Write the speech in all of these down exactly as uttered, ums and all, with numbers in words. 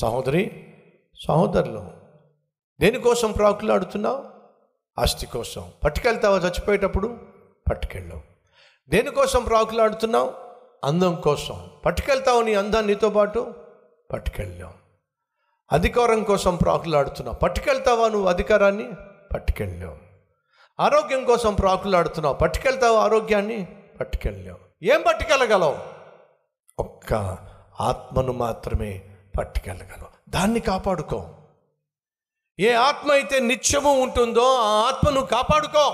సహోదరి సహోదరులు, దేనికోసం ప్రాకులాడుతున్నావు? ఆస్తి కోసం. పట్టుకెళ్తావా చచ్చిపోయేటప్పుడు? పట్టుకెళ్ళవు. దేనికోసం ప్రాకులాడుతున్నావు? అందం కోసం. పట్టుకెళ్తావు నీ అందాన్ని నీతో పాటు? పట్టుకెళ్ళావు. అధికారం కోసం ప్రాకులాడుతున్నావు. పట్టుకెళ్తావా నువ్వు అధికారాన్ని? పట్టుకెళ్ళావు. ఆరోగ్యం కోసం ప్రాకులాడుతున్నావు. పట్టుకెళ్తావు ఆరోగ్యాన్ని? పట్టుకెళ్ళావు. ఏం పట్టుకెళ్ళగలవు? ఒక్క ఆత్మను మాత్రమే పట్టుకెళ్ళగలవు. దాన్ని కాపాడుకో. ఏ ఆత్మ అయితే నిత్యము ఉంటుందో ఆ ఆత్మను కాపాడుకో.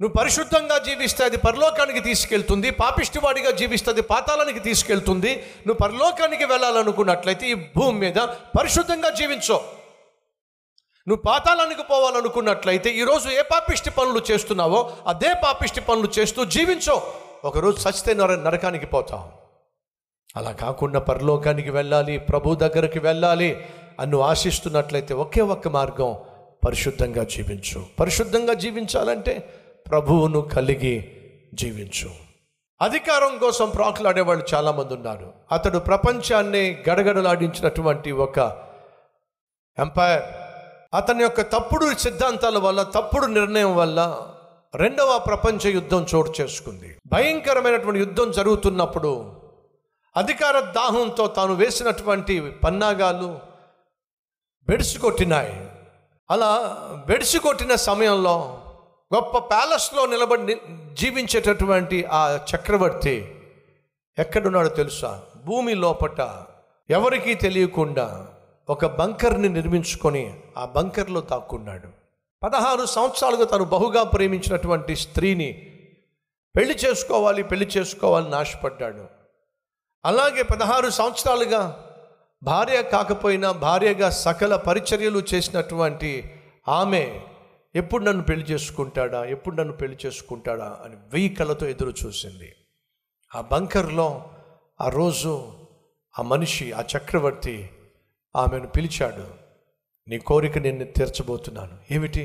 నువ్వు పరిశుద్ధంగా జీవిస్తే అది పరలోకానికి తీసుకెళ్తుంది, పాపిష్టివాడిగా జీవిస్తే అది పాతాళానికి తీసుకెళ్తుంది. నువ్వు పరలోకానికి వెళ్ళాలనుకున్నట్లయితే ఈ భూమి మీద పరిశుద్ధంగా జీవించో. నువ్వు పాతాళానికి పోవాలనుకున్నట్లయితే ఈరోజు ఏ పాపిష్టి పనులు చేస్తున్నావో అదే పాపిష్టి పనులు చేస్తూ జీవించో. ఒకరోజు చస్తే నర నరకానికి పోతావు. అలా కాకుండా పరలోకానికి వెళ్ళాలి, ప్రభు దగ్గరికి వెళ్ళాలి అని నువ్వు ఆశిస్తున్నట్లయితే ఒకే ఒక్క మార్గం, పరిశుద్ధంగా జీవించు. పరిశుద్ధంగా జీవించాలంటే ప్రభువును కలిగి జీవించు. అధికారం కోసం ప్రాకులాడేవాళ్ళు చాలామంది ఉన్నారు. అతడు ప్రపంచాన్ని గడగడలాడించినటువంటి ఒక ఎంపైర్. అతని యొక్క తప్పుడు సిద్ధాంతాల వల్ల, తప్పుడు నిర్ణయం వల్ల రెండవ ప్రపంచ యుద్ధం చోటు చేసుకుంది. భయంకరమైనటువంటి యుద్ధం జరుగుతున్నప్పుడు అధికార దాహంతో తాను వేసినటువంటి పన్నాగాలు బెడిసి కొట్టినాయి. అలా బెడిసి కొట్టిన సమయంలో గొప్ప ప్యాలెస్లో నిలబడి జీవించేటటువంటి ఆ చక్రవర్తి ఎక్కడున్నాడో తెలుసా? భూమి లోపట ఎవరికీ తెలియకుండా ఒక బంకర్ని నిర్మించుకొని ఆ బంకర్లో దాక్కున్నాడు. పదహారు సంవత్సరాలుగా తను బహుగా ప్రేమించినటువంటి స్త్రీని పెళ్లి చేసుకోవాలి, పెళ్లి చేసుకోవాలని ఆశపడ్డాడు. అలాగే పదహారు సంవత్సరాలుగా భార్య కాకపోయినా భార్యగా సకల పరిచర్యలు చేసినటువంటి ఆమె ఎప్పుడు నన్ను పెళ్లి చేసుకుంటాడా, ఎప్పుడు నన్ను పెళ్లి చేసుకుంటాడా అని వెయ్యి కళ్ళతో ఎదురు చూసింది. ఆ బంకర్లో ఆ రోజు ఆ మనిషి, ఆ చక్రవర్తి ఆమెను పిలిచాడు. నీ కోరిక నేను తీర్చబోతున్నాను. ఏమిటి?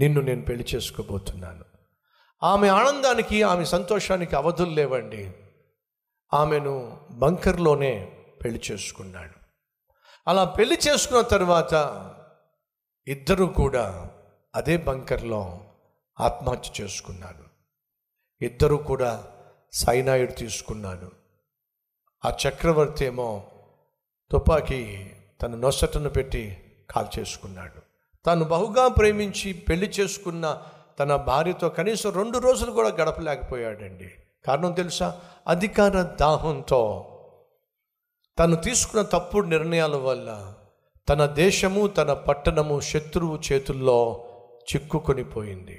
నిన్ను నేను పెళ్లి చేసుకోబోతున్నాను. ఆమె ఆనందానికి, ఆమె సంతోషానికి అవధులు లేవండి. ఆమెను బంకర్లోనే పెళ్లి చేసుకున్నాడు. అలా పెళ్లి చేసుకున్న తర్వాత ఇద్దరూ కూడా అదే బంకర్లో ఆత్మహత్య చేసుకున్నాను. ఇద్దరు కూడా సైనాయిడ్ తీసుకున్నాను. ఆ చక్రవర్తి ఏమో తుపాకీ తన నొసటను పెట్టి కాల్ చేసుకున్నాడు. తాను బహుగా ప్రేమించి పెళ్లి చేసుకున్న తన భార్యతో కనీసం రెండు రోజులు కూడా గడపలేకపోయాడండి. కారణం తెలుసా? అధికార దాహంతో తను తీసుకున్న తప్పుడు నిర్ణయాల వల్ల తన దేశము, తన పట్టణము శత్రువు చేతుల్లో చిక్కుకొని పోయింది.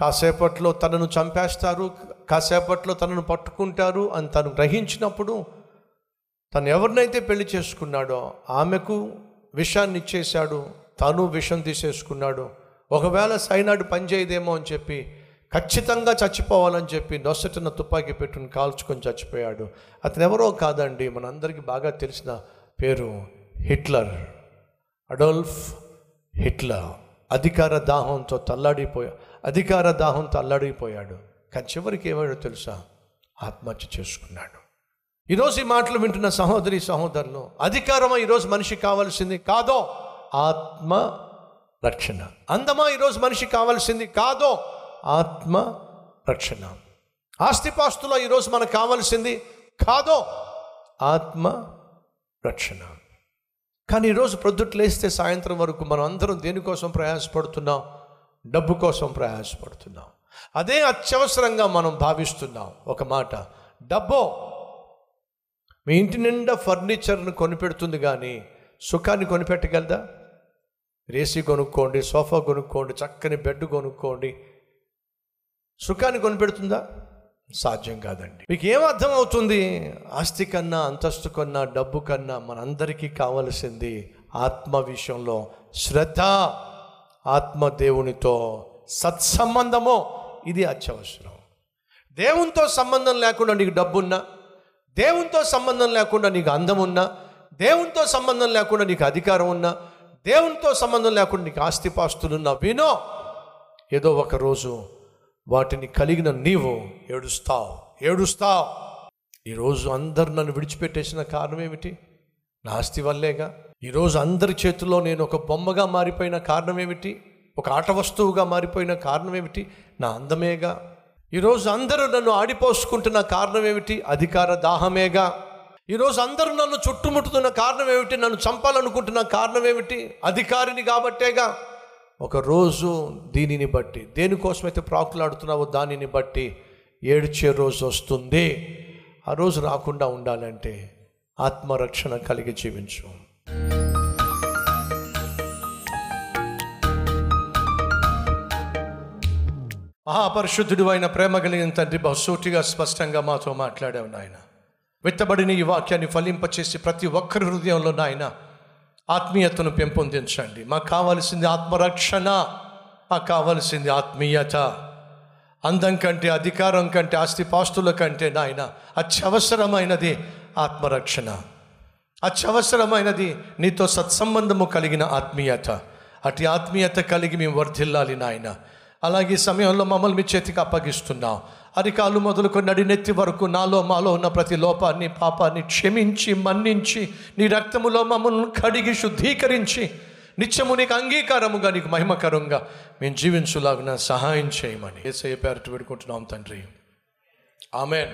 కాసేపట్లో తనను చంపేస్తారు, కాసేపట్లో తనను పట్టుకుంటారు అని తను గ్రహించినప్పుడు తను ఎవరినైతే పెళ్లి చేసుకున్నాడో ఆమెకు విషాన్ని ఇచ్చేశాడు, తను విషం తీసేసుకున్నాడు. ఒకవేళ సైనాడు పనిచేయదేమో అని చెప్పి, ఖచ్చితంగా చచ్చిపోవాలని చెప్పి నొసటిన తుపాకీ పెట్టుని కాల్చుకొని చచ్చిపోయాడు. అతను ఎవరో కాదండి, మనందరికీ బాగా తెలిసిన పేరు హిట్లర్, అడోల్ఫ్ హిట్లర్. అధికార దాహంతో తల్లాడిపోయా అధికార దాహంతో అల్లాడిపోయాడు. కానీ చివరికి ఏమయ్యాడో తెలుసా? ఆత్మహత్య చేసుకున్నాడు. ఈరోజు ఈ మాటలు వింటున్న సహోదరి సహోదరులు, అధికారమా ఈరోజు మనిషి కావాల్సింది? కాదో, ఆత్మ రక్షణ. అందమా ఈరోజు మనిషి కావాల్సింది? కాదో, ఆత్మ రక్షణ. ఆస్తిపాస్తుల ఈరోజు మనకు కావాల్సింది? కాదో, ఆత్మ రక్షణ. కానీ ఈరోజు ప్రొద్దుట్లేస్తే సాయంత్రం వరకు మనం అందరం దేనికోసం ప్రయాసపడుతున్నాం? డబ్బు కోసం ప్రయాసపడుతున్నాం. అదే అత్యవసరంగా మనం భావిస్తున్నాం. ఒక మాట, డబ్బో మీ ఇంటి నిండా ఫర్నిచర్ను కొనిపెడుతుంది కానీ సుఖాన్ని కొనిపెట్టగలదా? ఏసీ కొనుక్కోండి, సోఫా కొనుక్కోండి, చక్కని బెడ్ కొనుక్కోండి. సుఖాన్ని కొనిపెడుతుందా? సాధ్యం కాదండి. మీకు ఏం అర్థం అవుతుంది? ఆస్తి కన్నా, అంతస్తు కన్నా, డబ్బు కన్నా మనందరికీ కావలసింది ఆత్మ విషయంలో శ్రద్ధ, ఆత్మ, దేవునితో సత్సంబంధము. ఇది అత్యవసరం. దేవునితో సంబంధం లేకుండా నీకు డబ్బున్నా, దేవునితో సంబంధం లేకుండా నీకు అందం ఉన్నా, దేవునితో సంబంధం లేకుండా నీకు అధికారం ఉన్నా, దేవునితో సంబంధం లేకుండా నీకు ఆస్తిపాస్తులున్నా, వినో ఏదో ఒకరోజు వాటిని కలిగిన నీవు ఏడుస్తావు ఏడుస్తావు ఈరోజు అందరు నన్ను విడిచిపెట్టేసిన కారణం ఏమిటి? నా ఆస్తి వల్లేగా. ఈరోజు అందరి చేతుల్లో నేను ఒక బొమ్మగా మారిపోయిన కారణం ఏమిటి? ఒక ఆట వస్తువుగా మారిపోయిన కారణం ఏమిటి? నా అందమేగా. ఈరోజు అందరూ నన్ను ఆడిపోసుకుంటున్న కారణం ఏమిటి? అధికార దాహమేగా. ఈరోజు అందరూ నన్ను చుట్టుముట్టుతున్న కారణం ఏమిటి? నన్ను చంపాలనుకుంటున్న కారణం ఏమిటి? అధికారిని కాబట్టేగా. ఒకరోజు దీనిని బట్టి, దేనికోసమైతే ప్రాకులాడుతున్నావో దానిని బట్టి ఏడ్చే రోజు వస్తుంది. ఆ రోజు రాకుండా ఉండాలంటే ఆత్మరక్షణ కలిగి జీవించు. మహాపరిశుద్ధుడు అయిన ప్రేమ కలిగిన తండ్రి, బహుసూటిగా స్పష్టంగా మాతో మాట్లాడావు నాయన. విత్తబడిన ఈ వాక్యాన్ని ఫలింపచేసి ప్రతి ఒక్కరి హృదయంలో నాయన ఆత్మీయతను పెంపొందించండి. మాకు కావలసింది ఆత్మరక్షణ, మాకు కావలసింది ఆత్మీయత. అందం కంటే, అధికారం కంటే, ఆస్తిపాస్తుల కంటే నాయన అత్యవసరమైనది ఆత్మరక్షణ. అత్యవసరమైనది నీతో సత్సంబంధము కలిగిన ఆత్మీయత. అటు ఆత్మీయత కలిగి మేము వర్ధిల్లాలి నాయన. అలాగే సమయంలో మమ్మల్ని మీ చేతికి అప్పగిస్తున్నాం. అరికాలు మొదలుకొని నడినెత్తి వరకు నాలో మాలో ఉన్న ప్రతి లోపాన్ని, పాపాన్ని క్షమించి, మన్నించి, నీ రక్తములో మమ్మల్ని కడిగి శుద్ధీకరించి నిత్యము నీకు అంగీకారముగా, నీకు మహిమకరంగా మేము జీవించులాగున సహాయం చేయమని యేసయ్య పేరట వేడుకుంటున్నాం తండ్రి. ఆమెన్.